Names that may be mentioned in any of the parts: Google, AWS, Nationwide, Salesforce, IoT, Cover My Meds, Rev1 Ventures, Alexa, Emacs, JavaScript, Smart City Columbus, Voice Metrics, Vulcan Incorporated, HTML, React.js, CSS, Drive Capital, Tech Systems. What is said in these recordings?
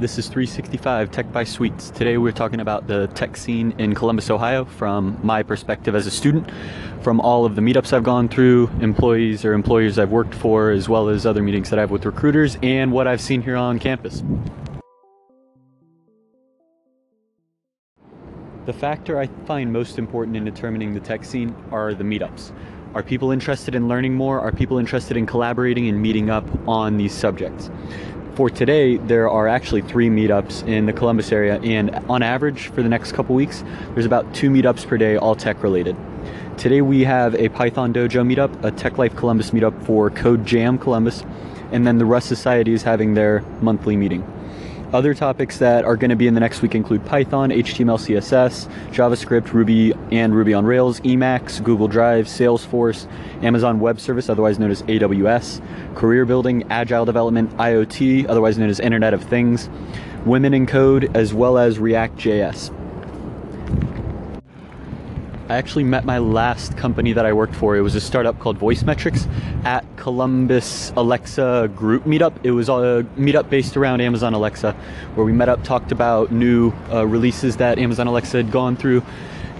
This is 365 Tech by Suites. Today we're talking about the tech scene in Columbus, Ohio, from my perspective as a student, from all of the meetups I've gone through, employees or employers I've worked for, as well as other meetings that I have with recruiters, and what I've seen here on campus. The factor I find most important in determining the tech scene are the meetups. Are people interested in learning more? Are people interested in collaborating and meeting up on these subjects? For today, there are actually 3 meetups in the Columbus area, and on average for the next couple weeks, there's about 2 meetups per day, all tech related. Today we have a Python Dojo meetup, a Tech Life Columbus meetup for Code Jam Columbus, and then the Rust Society is having their monthly meeting. Other topics that are going to be in the next week include Python, HTML, CSS, JavaScript, Ruby and Ruby on Rails, Emacs, Google Drive, Salesforce, Amazon Web Service, otherwise known as AWS, career building, agile development, IoT, otherwise known as Internet of Things, women in code, as well as React.js. I actually met my last company that I worked for. It was a startup called Voice Metrics at Columbus Alexa group meetup. It was a meetup based around Amazon Alexa, where we met up, talked about new releases that Amazon Alexa had gone through.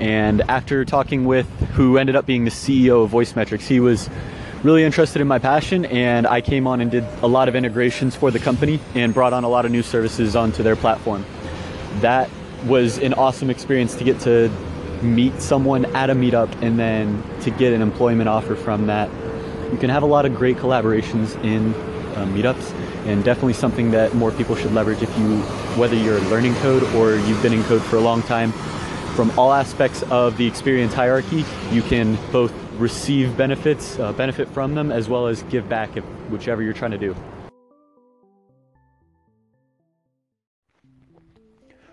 And after talking with who ended up being the CEO of Voice Metrics, he was really interested in my passion, and I came on and did a lot of integrations for the company and brought on a lot of new services onto their platform. That was an awesome experience to get to meet someone at a meetup and then to get an employment offer from that. You can have a lot of great collaborations in meetups, and definitely something that more people should leverage if you, whether you're learning code or you've been in code for a long time. From all aspects of the experience hierarchy, you can both receive benefits, benefit from them, as well as give back, if whichever you're trying to do.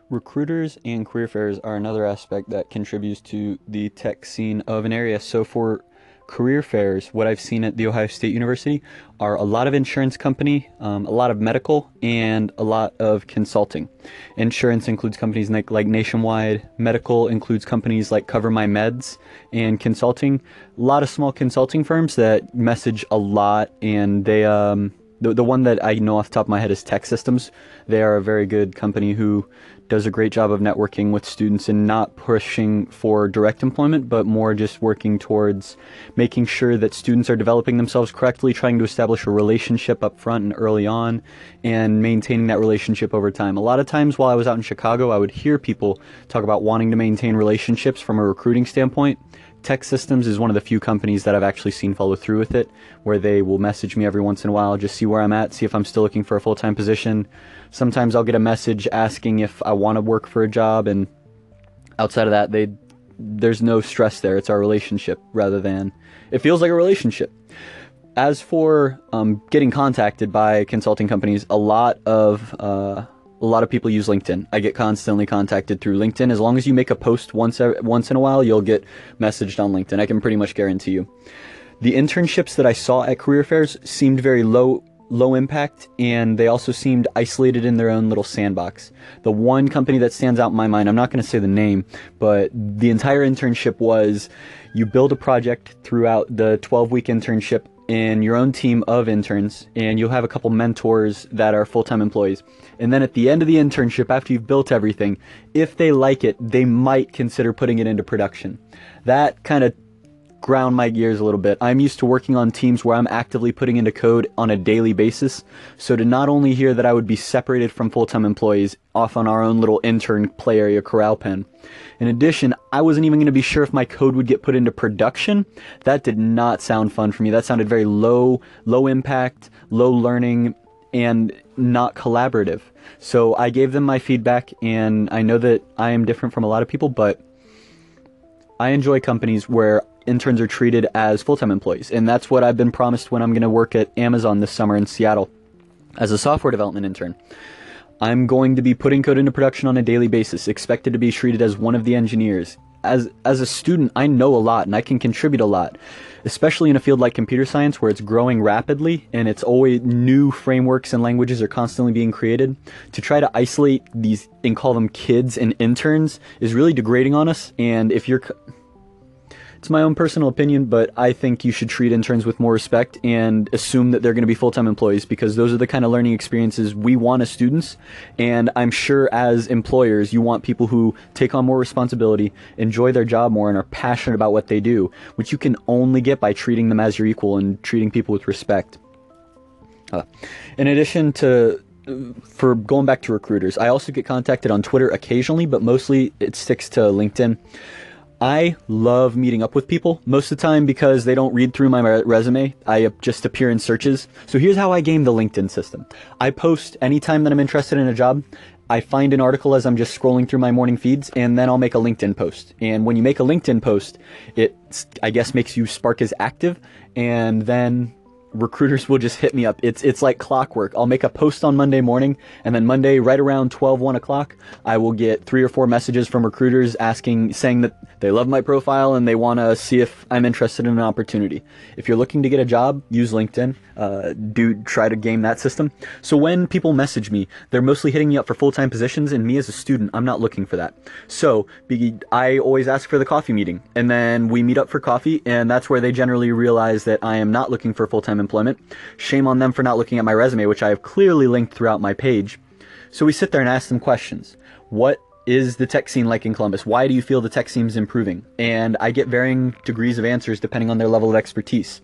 Recruiters and career fairs are another aspect that contributes to the tech scene of an area. So for career fairs, what I've seen at The Ohio State University are a lot of insurance company, a lot of medical, and a lot of consulting. Insurance includes companies like Nationwide, medical includes companies like Cover My Meds, and consulting, a lot of small consulting firms that message a lot, and they the one that I know off the top of my head is Tech Systems. They are a very good company who does a great job of networking with students and not pushing for direct employment, but more just working towards making sure that students are developing themselves correctly, trying to establish a relationship up front and early on, and maintaining that relationship over time. A lot of times while I was out in Chicago, I would hear people talk about wanting to maintain relationships from a recruiting standpoint. Tech Systems is one of the few companies that I've actually seen follow through with it, where they will message me every once in a while, just see where I'm at, see if I'm still looking for a full-time position. Sometimes I'll get a message asking if I want to work for a job, and outside of that, there's no stress there. It's our relationship rather than, it feels like a relationship. As for getting contacted by consulting companies, a lot of people use LinkedIn. I get constantly contacted through LinkedIn. As long as you make a post once in a while, you'll get messaged on LinkedIn. I can pretty much guarantee you. The internships that I saw at career fairs seemed very low impact, and they also seemed isolated in their own little sandbox. The one company that stands out in my mind, I'm not going to say the name, but the entire internship was you build a project throughout the 12-week internship in your own team of interns, and you'll have a couple mentors that are full-time employees. And then at the end of the internship, after you've built everything, if they like it, they might consider putting it into production. That kind of ground my gears a little bit. I'm used to working on teams where I'm actively putting into code on a daily basis, so to not only hear that I would be separated from full-time employees off on our own little intern play area corral pen. In addition, I wasn't even going to be sure if my code would get put into production. That did not sound fun for me. That sounded very low impact, low learning, and not collaborative. So I gave them my feedback, and I know that I am different from a lot of people, but I enjoy companies where interns are treated as full-time employees, and that's what I've been promised when I'm going to work at Amazon this summer in Seattle as a software development intern. I'm going to be putting code into production on a daily basis, expected to be treated as one of the engineers. As a student, I know a lot and I can contribute a lot, especially in a field like computer science where it's growing rapidly and it's always new frameworks and languages are constantly being created. To try to isolate these and call them kids and interns is really degrading on us, and if you're It's my own personal opinion, but I think you should treat interns with more respect and assume that they're going to be full-time employees, because those are the kind of learning experiences we want as students. And I'm sure as employers, you want people who take on more responsibility, enjoy their job more, and are passionate about what they do, which you can only get by treating them as your equal and treating people with respect. In addition to... for going back to recruiters, I also get contacted on Twitter occasionally, but mostly it sticks to LinkedIn. I love meeting up with people most of the time because they don't read through my resume. I just appear in searches. So here's how I game the LinkedIn system. I post anytime that I'm interested in a job. I find an article as I'm just scrolling through my morning feeds, and then I'll make a LinkedIn post. And when you make a LinkedIn post, it, I guess, makes you spark as active, and then recruiters will just hit me up. It's like clockwork. I'll make a post on Monday morning, and then Monday right around 1 o'clock, I will get 3 or 4 messages from recruiters saying that they love my profile and they want to see if I'm interested in an opportunity. If you're looking to get a job, use LinkedIn. Try to game that system. So when people message me, they're mostly hitting me up for full-time positions, and me as a student, I'm not looking for that. So I always ask for the coffee meeting, and then we meet up for coffee, and that's where they generally realize that I am not looking for full-time employment. Shame on them for not looking at my resume, which I have clearly linked throughout my page. So we sit there and ask them questions. What is the tech scene like in Columbus? Why do you feel the tech scene's improving? And I get varying degrees of answers depending on their level of expertise.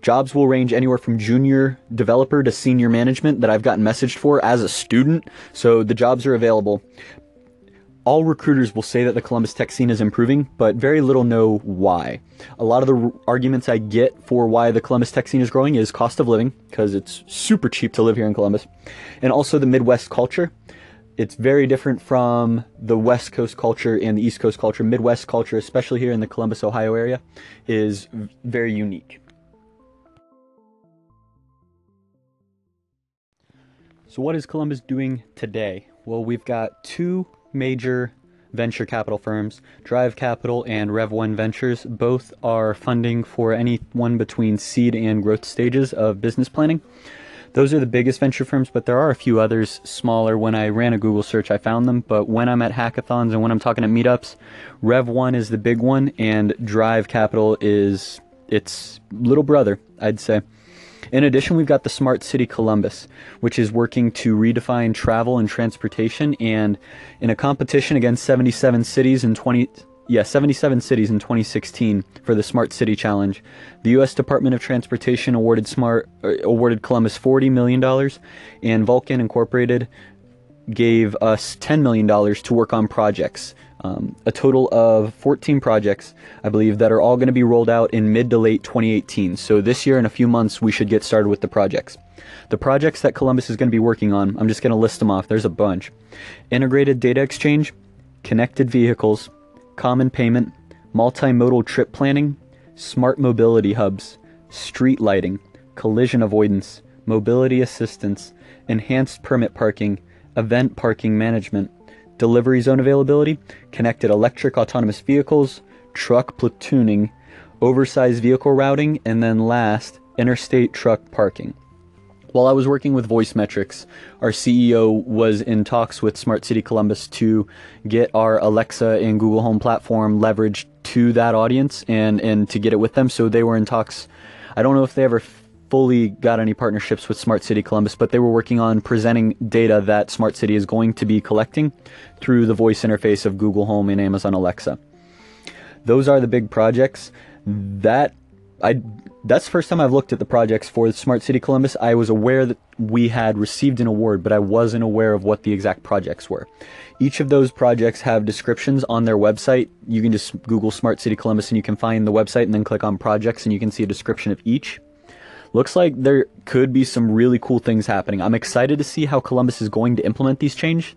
Jobs will range anywhere from junior developer to senior management that I've gotten messaged for as a student. So the jobs are available. All recruiters will say that the Columbus tech scene is improving, but very little know why. A lot of the arguments I get for why the Columbus tech scene is growing is cost of living, because it's super cheap to live here in Columbus, and also the Midwest culture. It's very different from the West Coast culture and the East Coast culture. Midwest culture, especially here in the Columbus, Ohio area, is very unique. So what is Columbus doing today? Well, we've got two major venture capital firms, Drive Capital and Rev1 Ventures. Both are funding for anyone between seed and growth stages of business planning. Those are the biggest venture firms, but there are a few others smaller. When I ran a Google search, I found them, but when I'm at hackathons and when I'm talking at meetups, Rev1 is the big one, and Drive Capital is its little brother, I'd say. In addition, we've got the Smart City Columbus, which is working to redefine travel and transportation, and in a competition against 77 cities in 2016 for the Smart City Challenge, the U.S. Department of Transportation awarded Columbus $40 million, and Vulcan Incorporated gave us $10 million to work on projects. A total of 14 projects, I believe, that are all going to be rolled out in mid to late 2018. So this year, in a few months, we should get started with the projects. The projects that Columbus is going to be working on, I'm just going to list them off. There's a bunch. Integrated data exchange, connected vehicles, common payment, multimodal trip planning, smart mobility hubs, street lighting, collision avoidance, mobility assistance, enhanced permit parking, event parking management, delivery zone availability, connected electric autonomous vehicles, truck platooning, oversized vehicle routing, and then last, interstate truck parking. While I was working with Voice Metrics, our CEO was in talks with Smart City Columbus to get our Alexa and Google Home platform leveraged to that audience and to get it with them. So they were in talks. I don't know if they ever fully got any partnerships with Smart City Columbus, but they were working on presenting data that Smart City is going to be collecting through the voice interface of Google Home and Amazon Alexa. Those are the big projects. That's the first time I've looked at the projects for Smart City Columbus. I was aware that we had received an award, but I wasn't aware of what the exact projects were. Each of those projects have descriptions on their website. You can just Google Smart City Columbus and you can find the website, and then click on projects and you can see a description of each. Looks like there could be some really cool things happening. I'm excited to see how Columbus is going to implement these changes,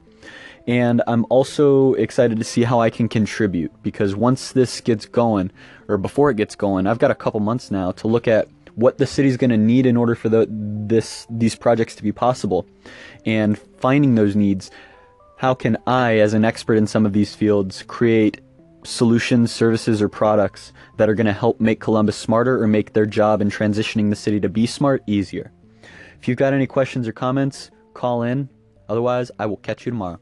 and I'm also excited to see how I can contribute, because once this gets going, or before it gets going, I've got a couple months now to look at what the city's going to need in order for these projects to be possible, and finding those needs. How can I, as an expert in some of these fields, create solutions, services, or products that are going to help make Columbus smarter or make their job in transitioning the city to be smart easier? If you've got any questions or comments, call in. Otherwise, I will catch you tomorrow.